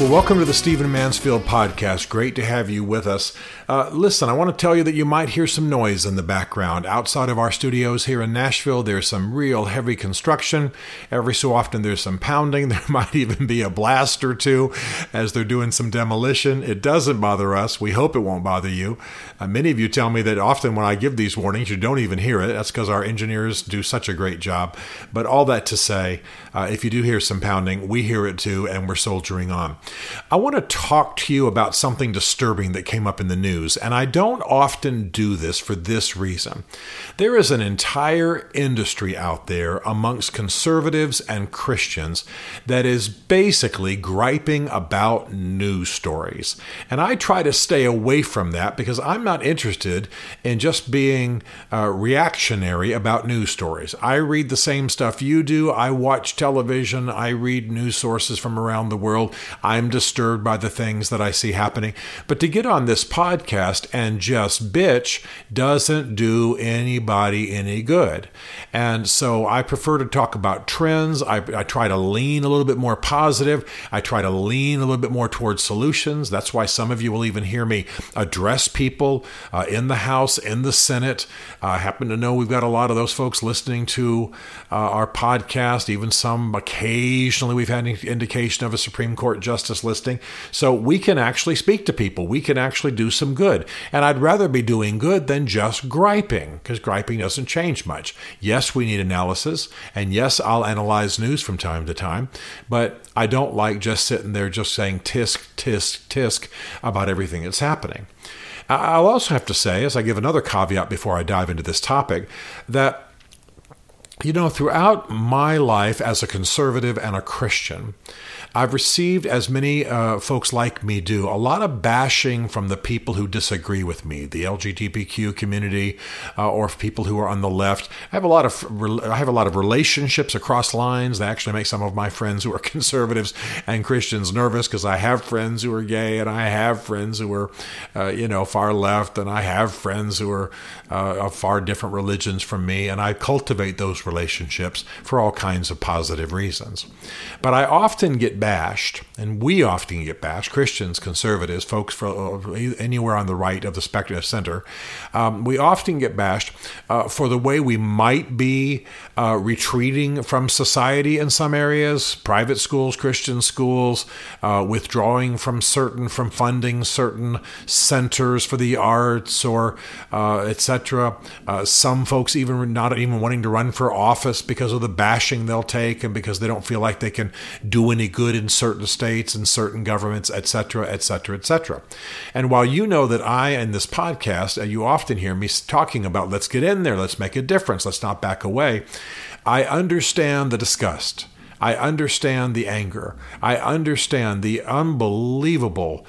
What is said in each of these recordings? Well, welcome to the Stephen Mansfield Podcast. Great to have you with us. Listen, I want to tell you that you might hear some noise in the background. Outside of our studios here in Nashville, there's some real heavy construction. Every so often there's some pounding. There might even be a blast or two as they're doing some demolition. It doesn't bother us. We hope it won't bother you. Many of you tell me that often when I give these warnings, you don't even hear it. That's because our engineers do such a great job. But all that to say, if you do hear some pounding, we hear it too, and we're soldiering on. I want to talk to you about something disturbing that came up in the news, and I don't often do this for this reason. There is an entire industry out there amongst conservatives and Christians that is basically griping about news stories. And I try to stay away from that because I'm not interested in just being reactionary about news stories. I read the same stuff you do. I watch television. I read news sources from around the world. I'm disturbed by the things that I see happening. But to get on this podcast and just bitch doesn't do anybody any good. And so I prefer to talk about trends. I try to lean a little bit more positive. I try to lean a little bit more towards solutions. That's why some of you will even hear me address people in the House, in the Senate. I happen to know we've got a lot of those folks listening to our podcast, even some occasionally we've had an indication of a Supreme Court justice listing. So we can actually speak to people. We can actually do some good. And I'd rather be doing good than just griping, because griping doesn't change much. Yes, we need analysis. And yes, I'll analyze news from time to time. But I don't like just sitting there just saying tisk, tisk, tisk about everything that's happening. I'll also have to say, as I give another caveat before I dive into this topic, that throughout my life as a conservative and a Christian, I've received, as many folks like me do, a lot of bashing from the people who disagree with me, the LGBTQ community, or people who are on the left. I have a lot of relationships across lines that actually make some of my friends who are conservatives and Christians nervous, because I have friends who are gay, and I have friends who are, far left, and I have friends who are of far different religions from me, and I cultivate those relationships for all kinds of positive reasons. But I often get bashed, and we often get bashed, Christians, conservatives, folks from anywhere on the right of the spectrum center, we often get bashed for the way we might be retreating from society in some areas, private schools, Christian schools, withdrawing from funding certain centers for the arts, or etc. Some folks even not even wanting to run for office because of the bashing they'll take, and because they don't feel like they can do any good in certain states and certain governments, etc., etc., etc. And while you know that I, in this podcast, you often hear me talking about, let's get in there, let's make a difference, let's not back away, I understand the disgust. I understand the anger. I understand the unbelievable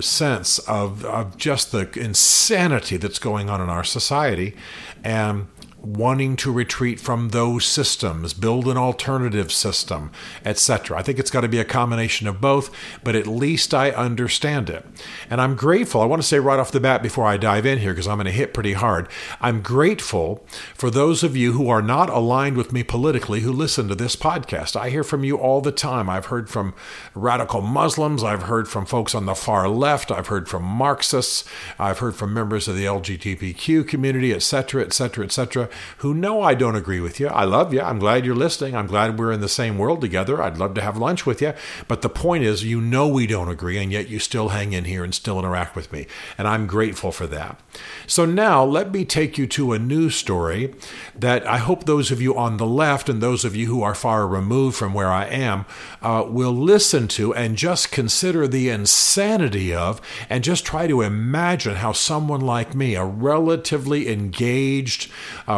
sense of just the insanity that's going on in our society, and wanting to retreat from those systems, build an alternative system, etc. I think it's got to be a combination of both, but at least I understand it. And I'm grateful. I want to say right off the bat before I dive in here, because I'm going to hit pretty hard, I'm grateful for those of you who are not aligned with me politically who listen to this podcast. I hear from you all the time. I've heard from radical Muslims. I've heard from folks on the far left. I've heard from Marxists. I've heard from members of the LGBTQ community, etc., etc., etc., who know I don't agree with you. I love you. I'm glad you're listening. I'm glad we're in the same world together. I'd love to have lunch with you. But the point is, you know we don't agree, and yet you still hang in here and still interact with me. And I'm grateful for that. So now let me take you to a news story that I hope those of you on the left and those of you who are far removed from where I am will listen to and just consider the insanity of, and just try to imagine how someone like me, a relatively engaged,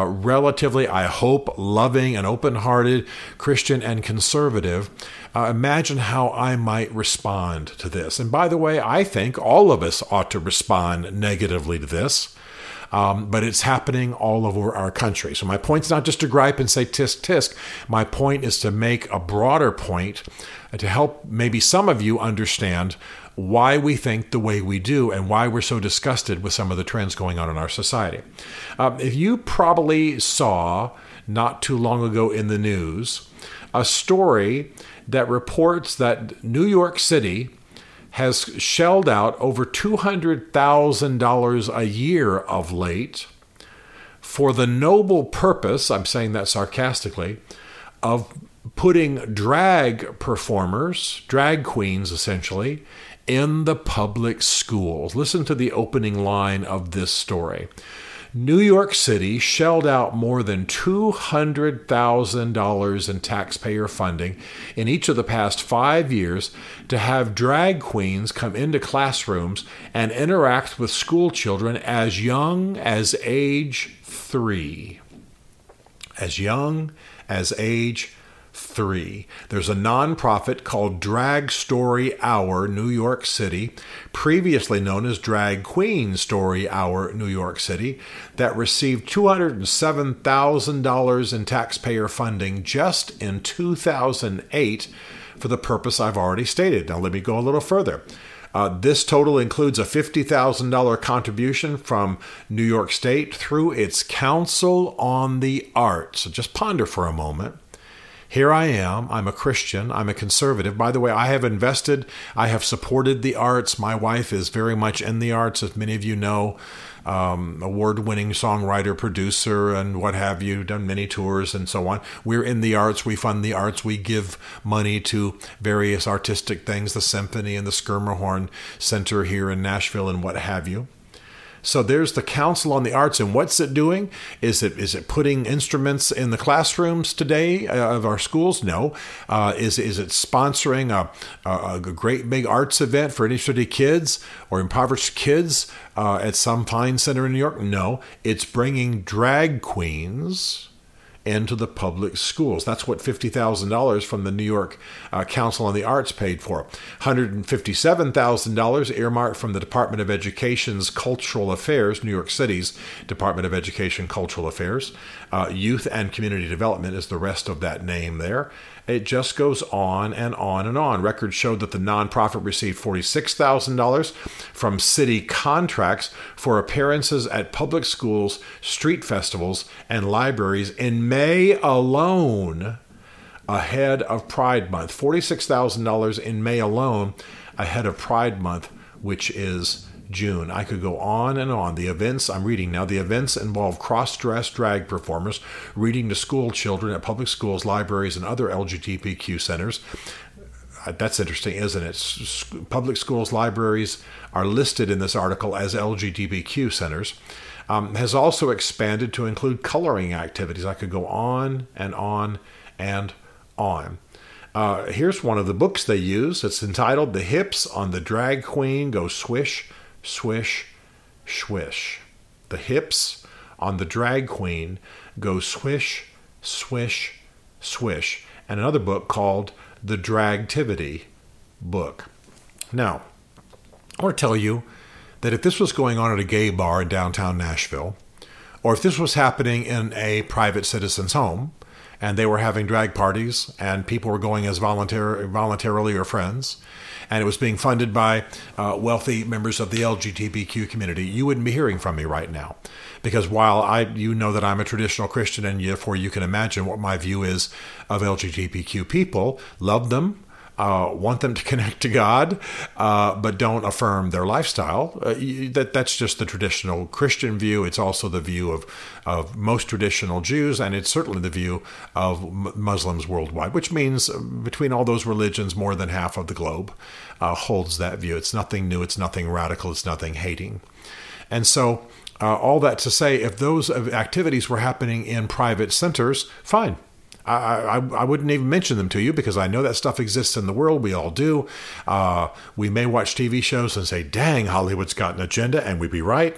relatively, I hope, loving and open-hearted Christian and conservative, imagine how I might respond to this. And by the way, I think all of us ought to respond negatively to this. But it's happening all over our country. So my point's not just to gripe and say tisk tisk. My point is to make a broader point to help maybe some of you understand why we think the way we do and why we're so disgusted with some of the trends going on in our society. If you probably saw not too long ago in the news a story that reports that New York City has shelled out over $200,000 a year of late for the noble purpose, I'm saying that sarcastically, of putting drag performers, drag queens essentially, in the public schools. Listen to the opening line of this story. New York City shelled out more than $200,000 in taxpayer funding in each of the past 5 years to have drag queens come into classrooms and interact with school children as young as age 3. As young as age 3. There's a nonprofit called Drag Story Hour New York City, previously known as Drag Queen Story Hour New York City, that received $207,000 in taxpayer funding just in 2008 for the purpose I've already stated. Now let me go a little further. This total includes a $50,000 contribution from New York State through its Council on the Arts. So just ponder for a moment. Here I am. I'm a Christian. I'm a conservative. By the way, I have invested. I have supported the arts. My wife is very much in the arts, as many of you know, award-winning songwriter, producer, and what have you, done many tours and so on. We're in the arts. We fund the arts. We give money to various artistic things, the symphony and the Schermerhorn Center here in Nashville and what have you. So there's the Council on the Arts, and what's it doing? Is it putting instruments in the classrooms today of our schools? No. Is it sponsoring a great big arts event for inner-city kids or impoverished kids at some fine center in New York? No. It's bringing drag queens into the public schools. That's what $50,000 from the New York Council on the Arts paid for. $157,000 earmarked from the Department of Education's Cultural Affairs, New York City's Department of Education Cultural Affairs. Youth and Community Development is the rest of that name there. It just goes on and on and on. Records showed that the nonprofit received $46,000 from city contracts for appearances at public schools, street festivals, and libraries in May alone, ahead of Pride Month. $46,000 in May alone, ahead of Pride Month, which is June. I could go on and on. The events I'm reading now, the events involve cross-dressed drag performers reading to school children at public schools, libraries, and other LGBTQ centers. That's interesting, isn't it? Public schools, libraries are listed in this article as LGBTQ centers. Has also expanded to include coloring activities. I could go on and on and on. Here's one of the books they use. It's entitled The Hips on the Drag Queen Go Swish Swish Swish. The Hips on the Drag Queen Go Swish Swish Swish. And another book called The Dragtivity Book. Now, I want to tell you that if this was going on at a gay bar in downtown Nashville, or if this was happening in a private citizen's home, and they were having drag parties, and people were going as voluntarily or friends, and it was being funded by wealthy members of the LGBTQ community, you wouldn't be hearing from me right now. Because while you know that I'm a traditional Christian, and therefore you can imagine what my view is of LGBTQ people, love them, want them to connect to God, but don't affirm their lifestyle. That's just the traditional Christian view. It's also the view of most traditional Jews, and it's certainly the view of Muslims worldwide, which means between all those religions, more than half of the globe holds that view. It's nothing new. It's nothing radical. It's nothing hating. And so all that to say, if those activities were happening in private centers, fine. I wouldn't even mention them to you because I know that stuff exists in the world. We all do. We may watch TV shows and say, dang, Hollywood's got an agenda, and we'd be right.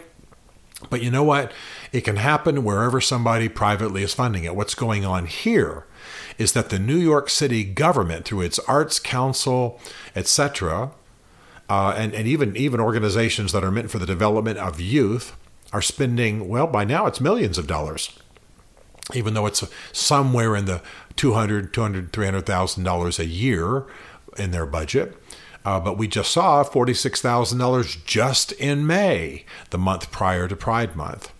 But you know what? It can happen wherever somebody privately is funding it. What's going on here is that the New York City government, through its arts council, etc., and even organizations that are meant for the development of youth, are spending, well, by now it's millions of dollars, even though it's somewhere in the $200,000, $300,000 a year in their budget. But we just saw $46,000 just in May, the month prior to Pride Month.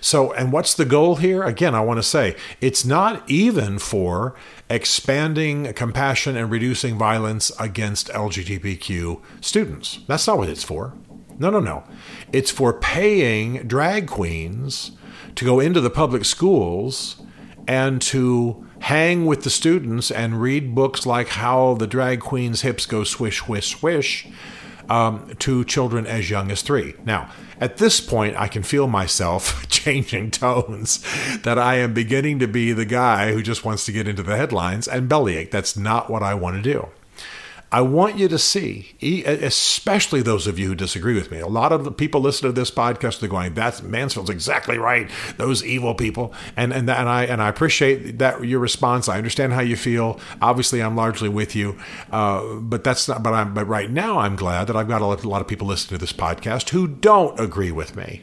So, and what's the goal here? Again, I want to say it's not even for expanding compassion and reducing violence against LGBTQ students. That's not what it's for. No. It's for paying drag queens to go into the public schools and to hang with the students and read books like How the Drag Queen's Hips Go Swish, Swish, Swish to children as young as 3. Now, at this point, I can feel myself changing tones, that I am beginning to be the guy who just wants to get into the headlines and bellyache. That's not what I want to do. I want you to see, especially those of you who disagree with me. A lot of the people listening to this podcast, they're going, "That's Mansfield's exactly right. Those evil people." And I appreciate that your response. I understand how you feel. Obviously, I'm largely with you, but that's not. But right now, I'm glad that I've got a lot of people listening to this podcast who don't agree with me.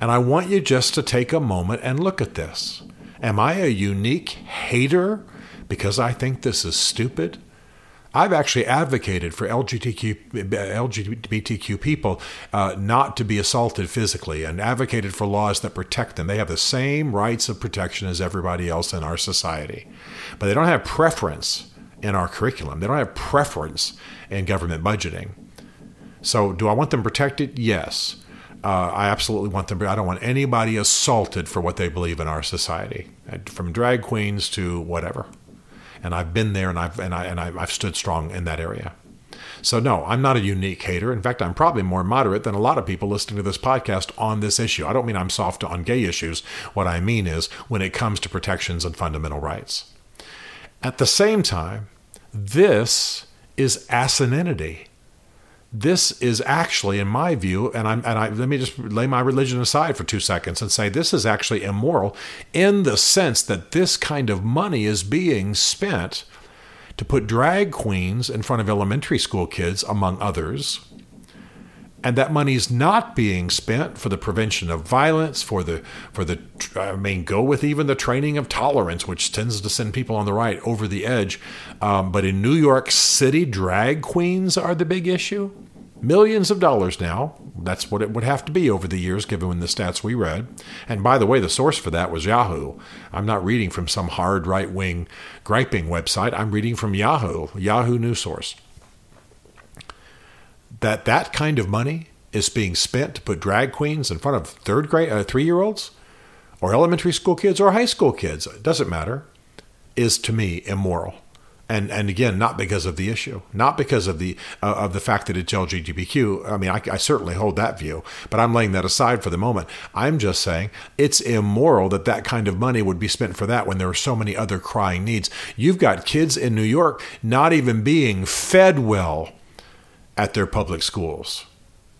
And I want you just to take a moment and look at this. Am I a unique hater because I think this is stupid? I've actually advocated for LGBTQ people not to be assaulted physically, and advocated for laws that protect them. They have the same rights of protection as everybody else in our society, but they don't have preference in our curriculum. They don't have preference in government budgeting. So do I want them protected? Yes. I absolutely want them. I don't want anybody assaulted for what they believe in our society, from drag queens to whatever. And I've been there, and I've stood strong in that area. So no, I'm not a unique hater. In fact, I'm probably more moderate than a lot of people listening to this podcast on this issue. I don't mean I'm soft on gay issues. What I mean is when it comes to protections and fundamental rights. At the same time, this is asininity. This is actually, in my view, let me just lay my religion aside for 2 seconds and say this is actually immoral, in the sense that this kind of money is being spent to put drag queens in front of elementary school kids, among others. And that money is not being spent for the prevention of violence, go with even the training of tolerance, which tends to send people on the right over the edge. But in New York City, drag queens are the big issue. Millions of dollars now. That's what it would have to be over the years, given the stats we read. And by the way, the source for that was Yahoo. I'm not reading from some hard right-wing griping website. I'm reading from Yahoo News Source. That kind of money is being spent to put drag queens in front of 3-year-olds or elementary school kids or high school kids, it doesn't matter, is to me immoral. And again, not because of the issue, not because of the fact that it's LGBTQ. I mean, I certainly hold that view, but I'm laying that aside for the moment. I'm just saying it's immoral that kind of money would be spent for that when there are so many other crying needs. You've got kids in New York not even being fed well at their public schools.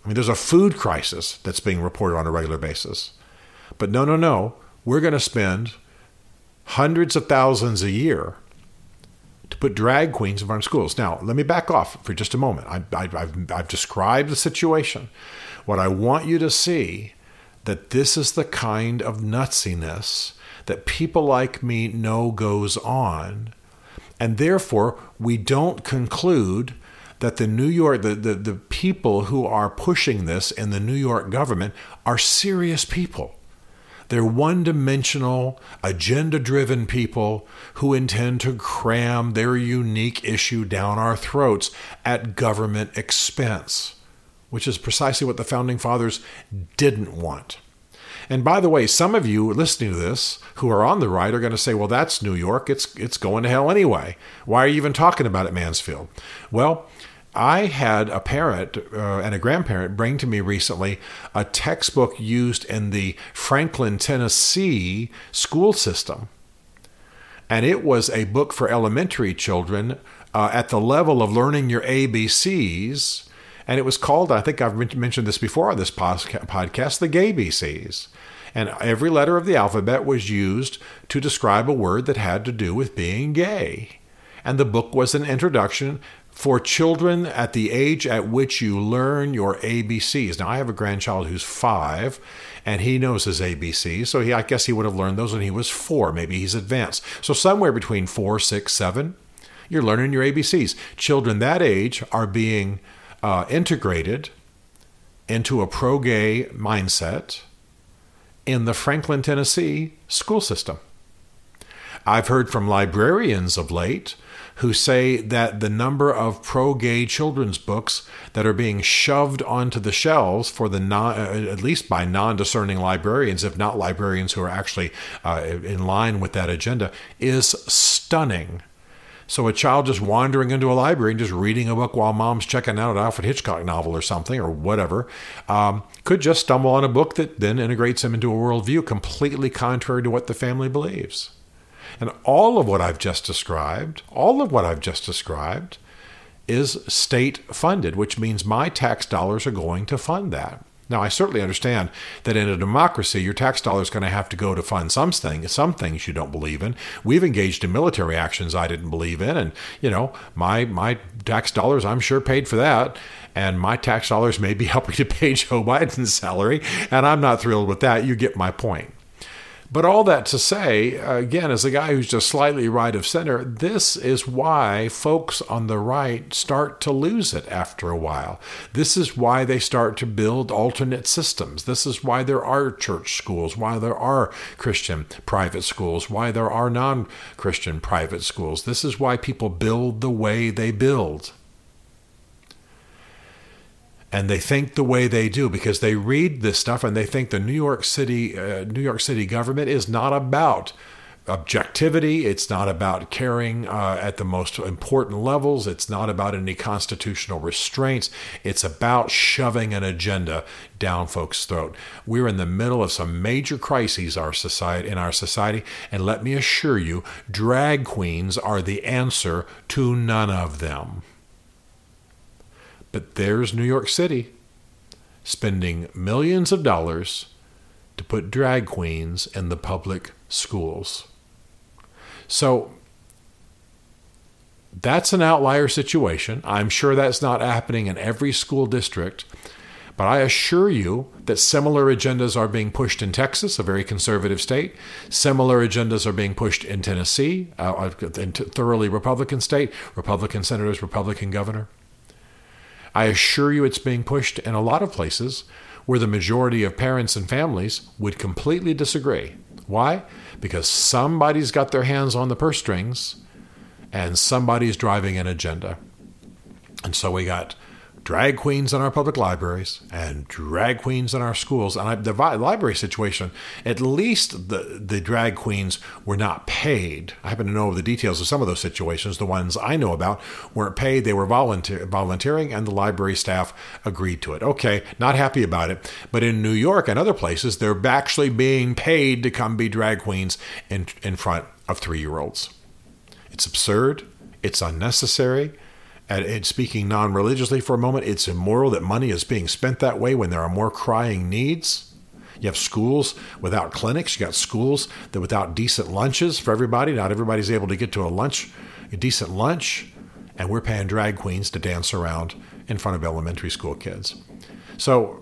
I mean, there's a food crisis that's being reported on a regular basis. But no. We're going to spend hundreds of thousands a year to put drag queens in front of schools. Now, let me back off for just a moment. I've described the situation. What I want you to see, that this is the kind of nutsiness that people like me know goes on. And therefore, we don't conclude that the people who are pushing this in the New York government are serious people. They're one-dimensional, agenda-driven people who intend to cram their unique issue down our throats at government expense, which is precisely what the Founding Fathers didn't want. And by the way, some of you listening to this who are on the right are going to say, well, that's New York. It's going to hell anyway. Why are you even talking about it, Mansfield? Well, I had a parent and a grandparent bring to me recently a textbook used in the Franklin, Tennessee school system. And it was a book for elementary children at the level of learning your ABCs. And it was called, I think I've mentioned this before on this podcast, The GayBCs. And every letter of the alphabet was used to describe a word that had to do with being gay. and the book was an introduction for children at the age at which you learn your ABCs. Now, I have a grandchild who's 5, and he knows his ABCs, so I guess he would have learned those when he was 4. Maybe he's advanced. So somewhere between 4, 6, 7, you're learning your ABCs. Children that age are being integrated into a pro-gay mindset in the Franklin, Tennessee school system. I've heard from librarians of late who say that the number of pro-gay children's books that are being shoved onto the shelves for the at least by non-discerning librarians, if not librarians who are actually in line with that agenda, is stunning. So a child just wandering into a library and just reading a book while mom's checking out an Alfred Hitchcock novel or something or whatever, could just stumble on a book that then integrates him into a worldview completely contrary to what the family believes. And all of what I've just described is state funded, which means my tax dollars are going to fund that. Now, I certainly understand that in a democracy, your tax dollars are going to have to go to fund some things you don't believe in. We've engaged in military actions I didn't believe in. And, my tax dollars, I'm sure, paid for that. And my tax dollars may be helping to pay Joe Biden's salary. And I'm not thrilled with that. You get my point. But all that to say, again, as a guy who's just slightly right of center, this is why folks on the right start to lose it after a while. This is why they start to build alternate systems. This is why there are church schools, why there are Christian private schools, why there are non-Christian private schools. This is why people build the way they build. And they think the way they do because they read this stuff and they think the New York City government is not about objectivity. It's not about caring at the most important levels. It's not about any constitutional restraints. It's about shoving an agenda down folks' throat. We're in the middle of some major crises in our society. And let me assure you, drag queens are the answer to none of them. But there's New York City spending millions of dollars to put drag queens in the public schools. So that's an outlier situation. I'm sure that's not happening in every school district. But I assure you that similar agendas are being pushed in Texas, a very conservative state. Similar agendas are being pushed in Tennessee, a thoroughly Republican state, Republican senators, Republican governor. I assure you it's being pushed in a lot of places where the majority of parents and families would completely disagree. Why? Because somebody's got their hands on the purse strings and somebody's driving an agenda. And so we got drag queens in our public libraries and drag queens in our schools. And the library situation, at least the drag queens were not paid. I happen to know the details of some of those situations. The ones I know about weren't paid. They were volunteering, and the library staff agreed to it. Okay, not happy about it. But in New York and other places, they're actually being paid to come be drag queens in front of 3-year-olds. It's absurd. It's unnecessary. And speaking non-religiously for a moment, it's immoral that money is being spent that way when there are more crying needs. You have schools without clinics. You got schools that without decent lunches for everybody. Not everybody's able to get to a decent lunch. And we're paying drag queens to dance around in front of elementary school kids. So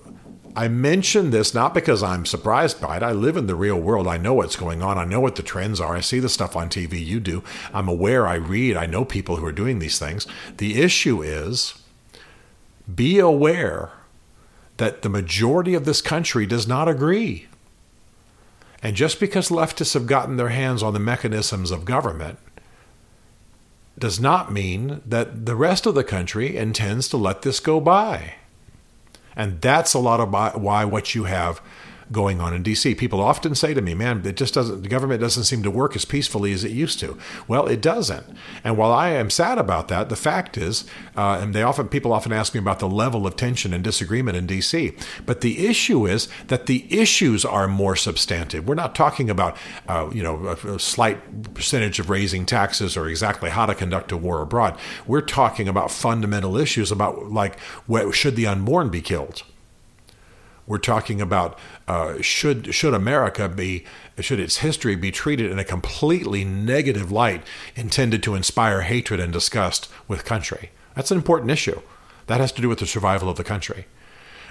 I mention this not because I'm surprised by it. I live in the real world. I know what's going on. I know what the trends are. I see the stuff on TV. You do. I'm aware. I read. I know people who are doing these things. The issue is be aware that the majority of this country does not agree. And just because leftists have gotten their hands on the mechanisms of government does not mean that the rest of the country intends to let this go by. And that's a lot of why what you have going on in D.C. People often say to me, man, the government doesn't seem to work as peacefully as it used to. Well, it doesn't. And while I am sad about that, the fact is, and people often ask me about the level of tension and disagreement in D.C., but the issue is that the issues are more substantive. We're not talking about, a slight percentage of raising taxes or exactly how to conduct a war abroad. We're talking about fundamental issues about, should the unborn be killed? We're talking about should America be, should its history be treated in a completely negative light intended to inspire hatred and disgust with country? That's an important issue. That has to do with the survival of the country.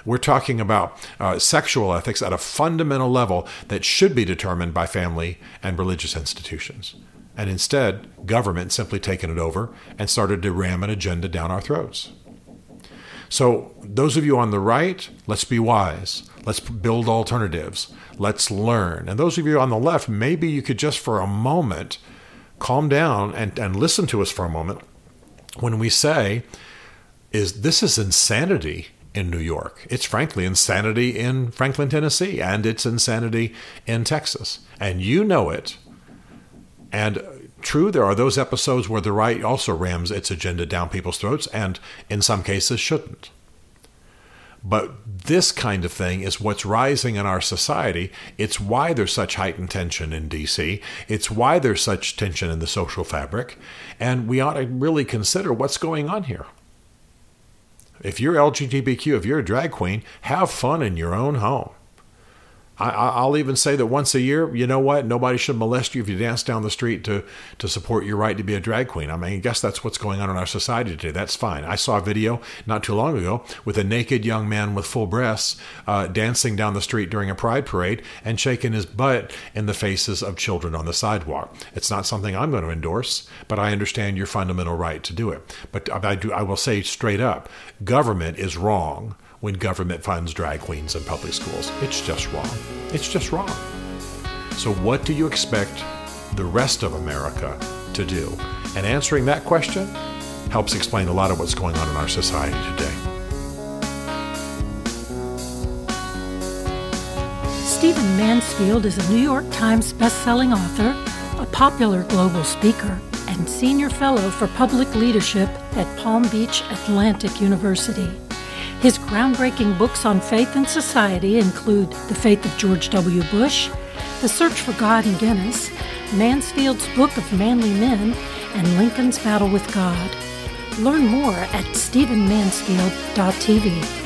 We're talking about sexual ethics at a fundamental level that should be determined by family and religious institutions. And instead, government simply taken it over and started to ram an agenda down our throats. So those of you on the right, let's be wise. Let's build alternatives. Let's learn. And those of you on the left, maybe you could just for a moment calm down and listen to us for a moment when we say, this is insanity in New York. It's frankly insanity in Franklin, Tennessee, and it's insanity in Texas. And you know it. And true, there are those episodes where the right also rams its agenda down people's throats, and in some cases shouldn't. But this kind of thing is what's rising in our society. It's why there's such heightened tension in D.C. It's why there's such tension in the social fabric. And we ought to really consider what's going on here. If you're LGBTQ, if you're a drag queen, have fun in your own home. I'll even say that once a year, you know what? Nobody should molest you if you dance down the street to support your right to be a drag queen. I mean, I guess that's what's going on in our society today. That's fine. I saw a video not too long ago with a naked young man with full breasts dancing down the street during a pride parade and shaking his butt in the faces of children on the sidewalk. It's not something I'm going to endorse, but I understand your fundamental right to do it. But I will say straight up, government is wrong. When government funds drag queens in public schools, it's just wrong. It's just wrong. So what do you expect the rest of America to do? And answering that question helps explain a lot of what's going on in our society today. Stephen Mansfield is a New York Times bestselling author, a popular global speaker, and senior fellow for public leadership at Palm Beach Atlantic University. His groundbreaking books on faith and society include The Faith of George W. Bush, The Search for God in Guinness, Mansfield's Book of Manly Men, and Lincoln's Battle with God. Learn more at stephenmansfield.tv.